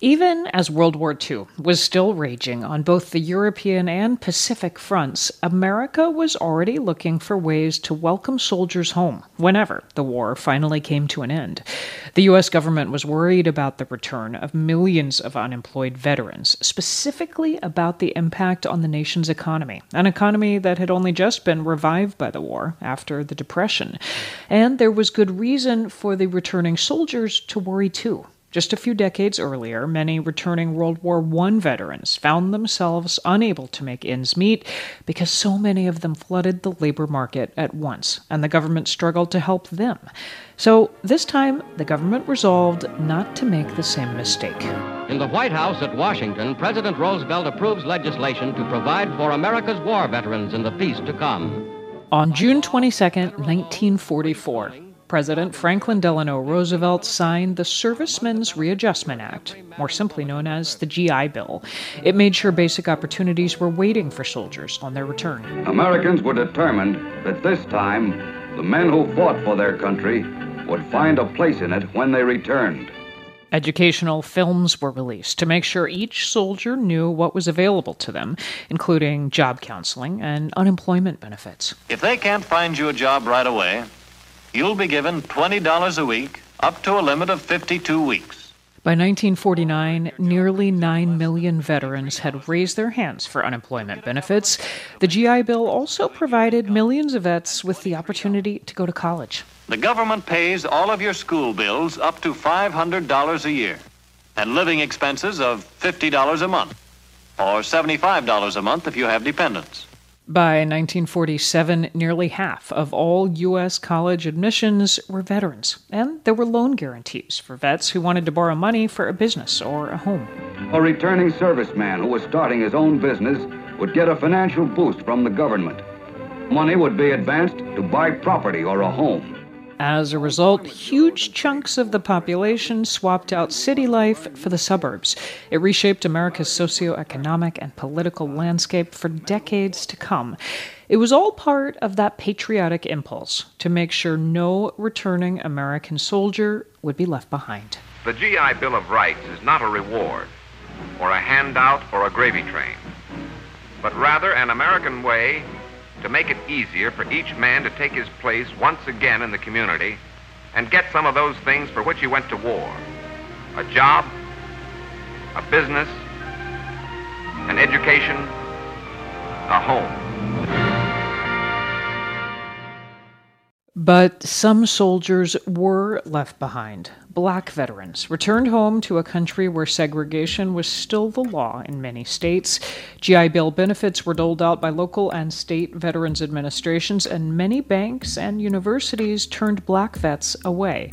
Even as World War II was still raging on both the European and Pacific fronts, America was already looking for ways to welcome soldiers home whenever the war finally came to an end. The U.S. government was worried about the return of millions of unemployed veterans, specifically about the impact on the nation's economy, an economy that had only just been revived by the war after the Depression. And there was good reason for the returning soldiers to worry, too. Just a few decades earlier, many returning World War I veterans found themselves unable to make ends meet because so many of them flooded the labor market at once, and the government struggled to help them. So this time, the government resolved not to make the same mistake. In the White House at Washington, President Roosevelt approves legislation to provide for America's war veterans in the peace to come. On June 22, 1944, President Franklin Delano Roosevelt signed the Servicemen's Readjustment Act, more simply known as the GI Bill. It made sure basic opportunities were waiting for soldiers on their return. Americans were determined that this time, the men who fought for their country would find a place in it when they returned. Educational films were released to make sure each soldier knew what was available to them, including job counseling and unemployment benefits. If they can't find you a job right away, you'll be given $20 a week, up to a limit of 52 weeks. By 1949, nearly 9 million veterans had raised their hands for unemployment benefits. The GI Bill also provided millions of vets with the opportunity to go to college. The government pays all of your school bills up to $500 a year, and living expenses of $50 a month, or $75 a month if you have dependents. By 1947, nearly half of all U.S. college admissions were veterans, and there were loan guarantees for vets who wanted to borrow money for a business or a home. A returning serviceman who was starting his own business would get a financial boost from the government. Money would be advanced to buy property or a home. As a result, huge chunks of the population swapped out city life for the suburbs. It reshaped America's socioeconomic and political landscape for decades to come. It was all part of that patriotic impulse to make sure no returning American soldier would be left behind. The GI Bill of Rights is not a reward, or a handout, or a gravy train, but rather an American way to make it easier for each man to take his place once again in the community and get some of those things for which he went to war: a job, a business, an education, a home. But some soldiers were left behind. Black veterans returned home to a country where segregation was still the law in many states. GI Bill benefits were doled out by local and state veterans administrations, and many banks and universities turned black vets away.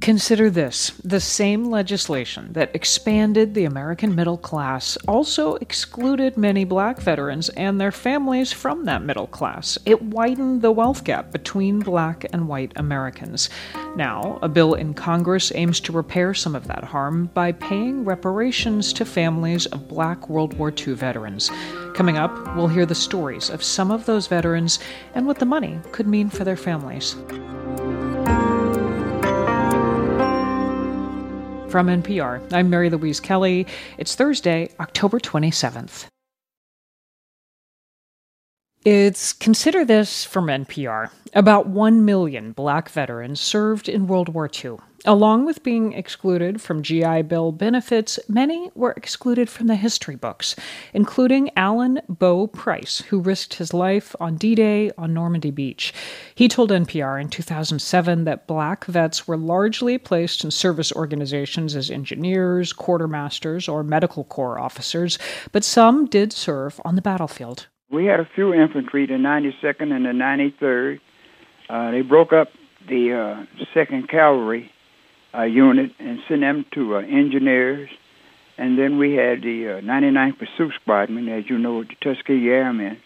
Consider this: the same legislation that expanded the American middle class also excluded many black veterans and their families from that middle class. It widened the wealth gap between black and white Americans. Now, a bill in Congress aims to repair some of that harm by paying reparations to families of black World War II veterans. Coming up, we'll hear the stories of some of those veterans and what the money could mean for their families. From NPR, I'm Mary Louise Kelly. It's Thursday, October 27th. It's Consider This from NPR. About 1 million black veterans served in World War II. Along with being excluded from GI Bill benefits, many were excluded from the history books, including Alan Beau Price, who risked his life on D-Day on Normandy Beach. He told NPR in 2007 that black vets were largely placed in service organizations as engineers, quartermasters, or medical corps officers, but some did serve on the battlefield. We had a few infantry, the 92nd and the 93rd. They broke up the 2nd Cavalry unit and sent them to engineers. And then we had the 99th Pursuit Squadron, as you know, the Tuskegee Airmen.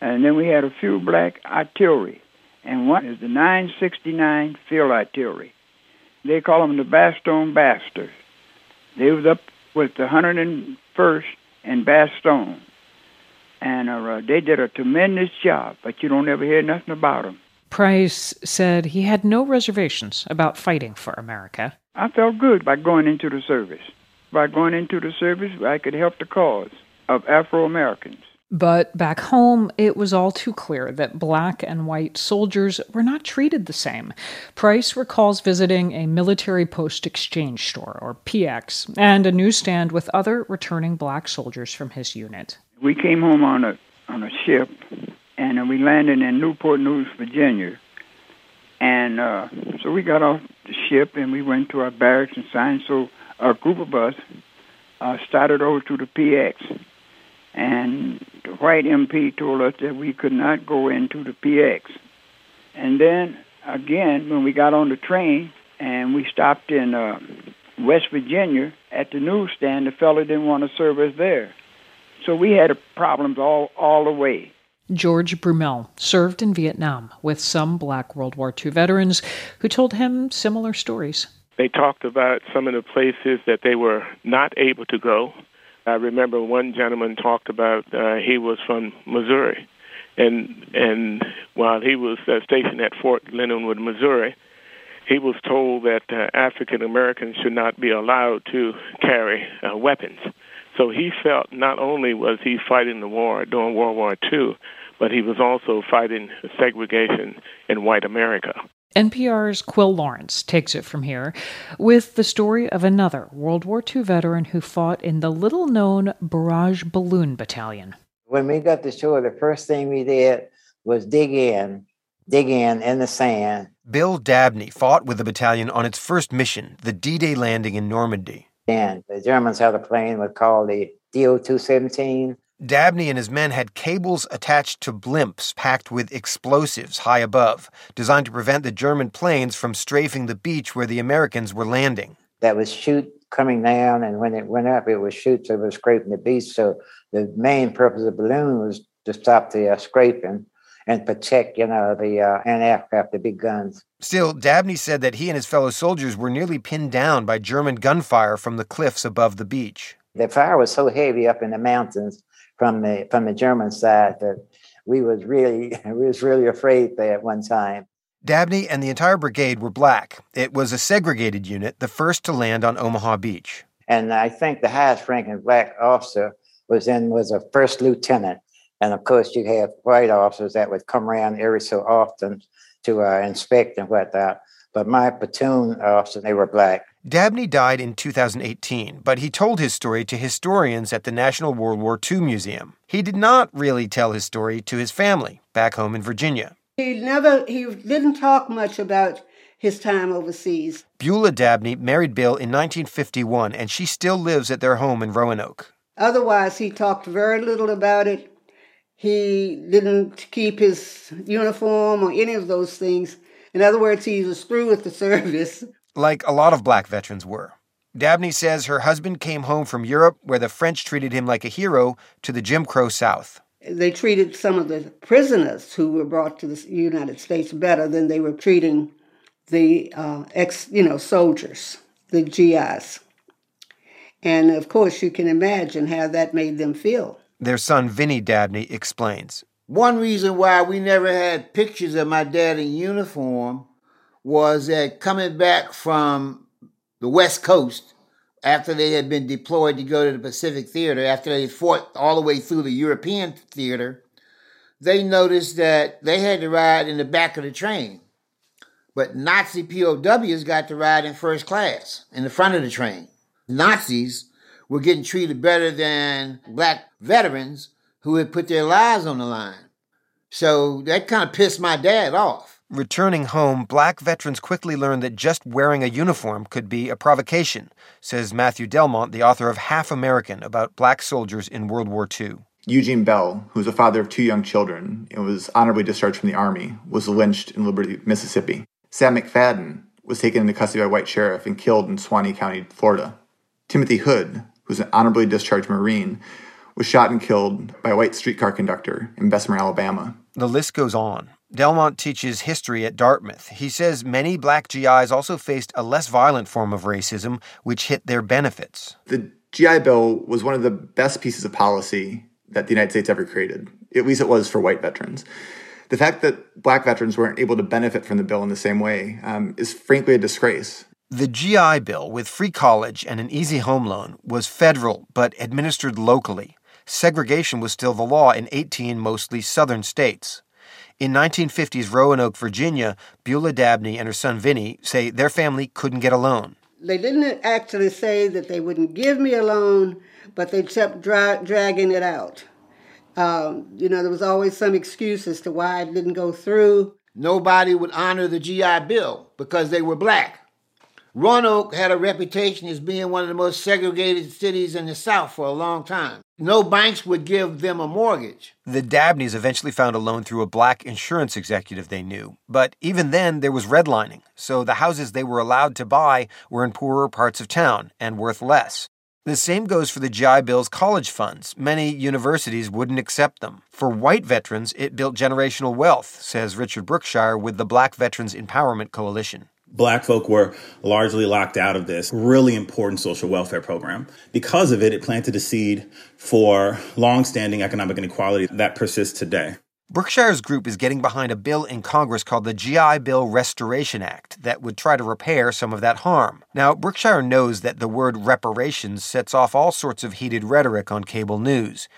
And then we had a few black artillery. And one is the 969 Field Artillery. They call them the Bastogne Bastards. They was up with the 101st and Bastogne. And they did a tremendous job, but you don't ever hear nothing about them. Price said he had no reservations about fighting for America. I felt good by going into the service. By going into the service, I could help the cause of Afro-Americans. But back home, it was all too clear that black and white soldiers were not treated the same. Price recalls visiting a military post exchange store, or PX, and a newsstand with other returning black soldiers from his unit. We came home on a ship, and we landed in Newport News, Virginia. And so we got off the ship, and we went to our barracks and signed. So a group of us started over to the PX. And the white MP told us that we could not go into the PX. And then, again, when we got on the train and we stopped in West Virginia at the newsstand, the fellow didn't want to serve us there. So we had problems all the way. George Brumel served in Vietnam with some black World War II veterans who told him similar stories. They talked about some of the places that they were not able to go. I remember one gentleman talked about he was from Missouri, and while he was stationed at Fort Leonard Wood, Missouri, he was told that African Americans should not be allowed to carry weapons. So he felt not only was he fighting the war during World War II, but he was also fighting segregation in white America. NPR's Quil Lawrence takes it from here with the story of another World War II veteran who fought in the little-known Barrage Balloon Battalion. When we got to shore, the first thing we did was dig in the sand. Bill Dabney fought with the battalion on its first mission, the D-Day landing in Normandy. And the Germans had a plane called the DO-217. Dabney and his men had cables attached to blimps packed with explosives high above, designed to prevent the German planes from strafing the beach where the Americans were landing. That was shoot coming down, and when it went up, it was shoot, so it was scraping the beach. So the main purpose of the balloon was to stop the scraping and protect, the anti-aircraft, the big guns. Still, Dabney said that he and his fellow soldiers were nearly pinned down by German gunfire from the cliffs above the beach. The fire was so heavy up in the mountains from the German side that we was really afraid there at one time. Dabney and the entire brigade were black. It was a segregated unit, the first to land on Omaha Beach. And I think the highest-ranking black officer was a first lieutenant. And, of course, you have white officers that would come around every so often to inspect and whatnot. But my platoon officers, they were black. Dabney died in 2018, but he told his story to historians at the National World War II Museum. He did not really tell his story to his family back home in Virginia. He didn't talk much about his time overseas. Beulah Dabney married Bill in 1951, and she still lives at their home in Roanoke. Otherwise, he talked very little about it. He didn't keep his uniform or any of those things. In other words, he was through with the service. Like a lot of black veterans were. Dabney says her husband came home from Europe, where the French treated him like a hero, to the Jim Crow South. They treated some of the prisoners who were brought to the United States better than they were treating the soldiers, the GIs. And, of course, you can imagine how that made them feel. Their son, Vinnie Dabney, explains. One reason why we never had pictures of my dad in uniform was that coming back from the West Coast, after they had been deployed to go to the Pacific Theater, after they fought all the way through the European theater, they noticed that they had to ride in the back of the train. But Nazi POWs got to ride in first class, in the front of the train. Nazis were getting treated better than black veterans who had put their lives on the line. So that kind of pissed my dad off. Returning home, black veterans quickly learned that just wearing a uniform could be a provocation, says Matthew Delmont, the author of Half American, about black soldiers in World War II. Eugene Bell, who was a father of 2 young children and was honorably discharged from the Army, was lynched in Liberty, Mississippi. Sam McFadden was taken into custody by a white sheriff and killed in Suwannee County, Florida. Timothy Hood, who was an honorably discharged Marine, was shot and killed by a white streetcar conductor in Bessemer, Alabama. The list goes on. Delmont teaches history at Dartmouth. He says many black GIs also faced a less violent form of racism, which hit their benefits. The GI Bill was one of the best pieces of policy that the United States ever created. At least it was for white veterans. The fact that Black veterans weren't able to benefit from the bill in the same way is frankly a disgrace. The GI Bill, with free college and an easy home loan, was federal but administered locally. Segregation was still the law in 18 mostly southern states. In 1950's Roanoke, Virginia, Beulah Dabney and her son Vinny say their family couldn't get a loan. They didn't actually say that they wouldn't give me a loan, but they kept dragging it out. There was always some excuse as to why it didn't go through. Nobody would honor the GI Bill because they were Black. Roanoke had a reputation as being one of the most segregated cities in the South for a long time. No banks would give them a mortgage. The Dabneys eventually found a loan through a Black insurance executive they knew. But even then, there was redlining, so the houses they were allowed to buy were in poorer parts of town and worth less. The same goes for the GI Bill's college funds. Many universities wouldn't accept them. For white veterans, it built generational wealth, says Richard Brookshire with the Black Veterans Empowerment Coalition. Black folk were largely locked out of this really important social welfare program. Because of it, it planted a seed for longstanding economic inequality that persists today. Brookshire's group is getting behind a bill in Congress called the GI Bill Restoration Act that would try to repair some of that harm. Now, Brookshire knows that the word reparations sets off all sorts of heated rhetoric on cable news.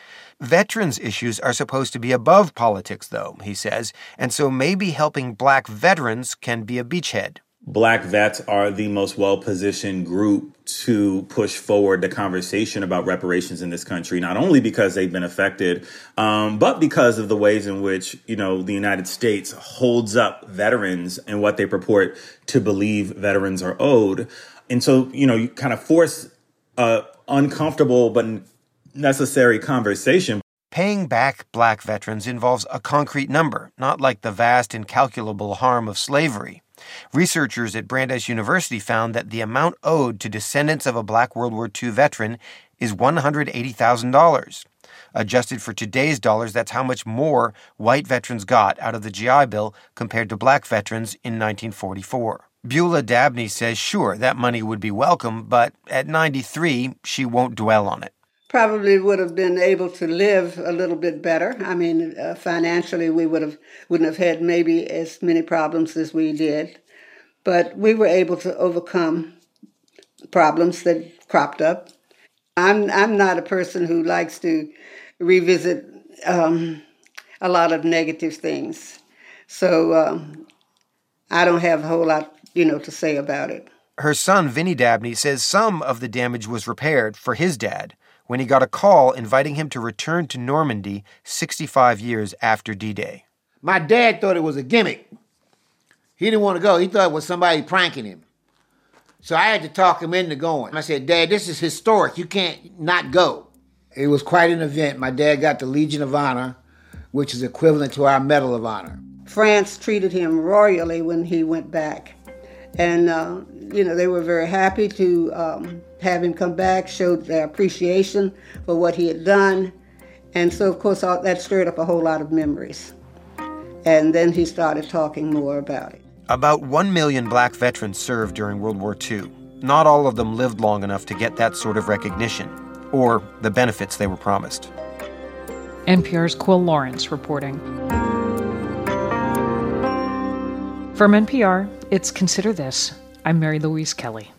Veterans' issues are supposed to be above politics, though, he says, and so maybe helping Black veterans can be a beachhead. Black vets are the most well-positioned group to push forward the conversation about reparations in this country, not only because they've been affected, but because of the ways in which, the United States holds up veterans and what they purport to believe veterans are owed. And so, you kind of force an uncomfortable but necessary conversation. Paying back Black veterans involves a concrete number, not like the vast, incalculable harm of slavery. Researchers at Brandeis University found that the amount owed to descendants of a Black World War II veteran is $180,000. Adjusted for today's dollars, that's how much more white veterans got out of the GI Bill compared to Black veterans in 1944. Beulah Dabney says, sure, that money would be welcome, but at 93, she won't dwell on it. Probably would have been able to live a little bit better. I mean, financially, we wouldn't have had maybe as many problems as we did. But we were able to overcome problems that cropped up. I'm not a person who likes to revisit a lot of negative things. So I don't have a whole lot, to say about it. Her son, Vinny Dabney, says some of the damage was repaired for his dad when he got a call inviting him to return to Normandy 65 years after D-Day. My dad thought it was a gimmick. He didn't want to go. He thought it was somebody pranking him. So I had to talk him into going. I said, Dad, this is historic. You can't not go. It was quite an event. My dad got the Legion of Honor, which is equivalent to our Medal of Honor. France treated him royally when he went back. And, they were very happy to have him come back, showed their appreciation for what he had done. And so, of course, that stirred up a whole lot of memories. And then he started talking more about it. About 1 million Black veterans served during World War II. Not all of them lived long enough to get that sort of recognition or the benefits they were promised. NPR's Quil Lawrence reporting. From NPR, it's Consider This. I'm Mary Louise Kelly.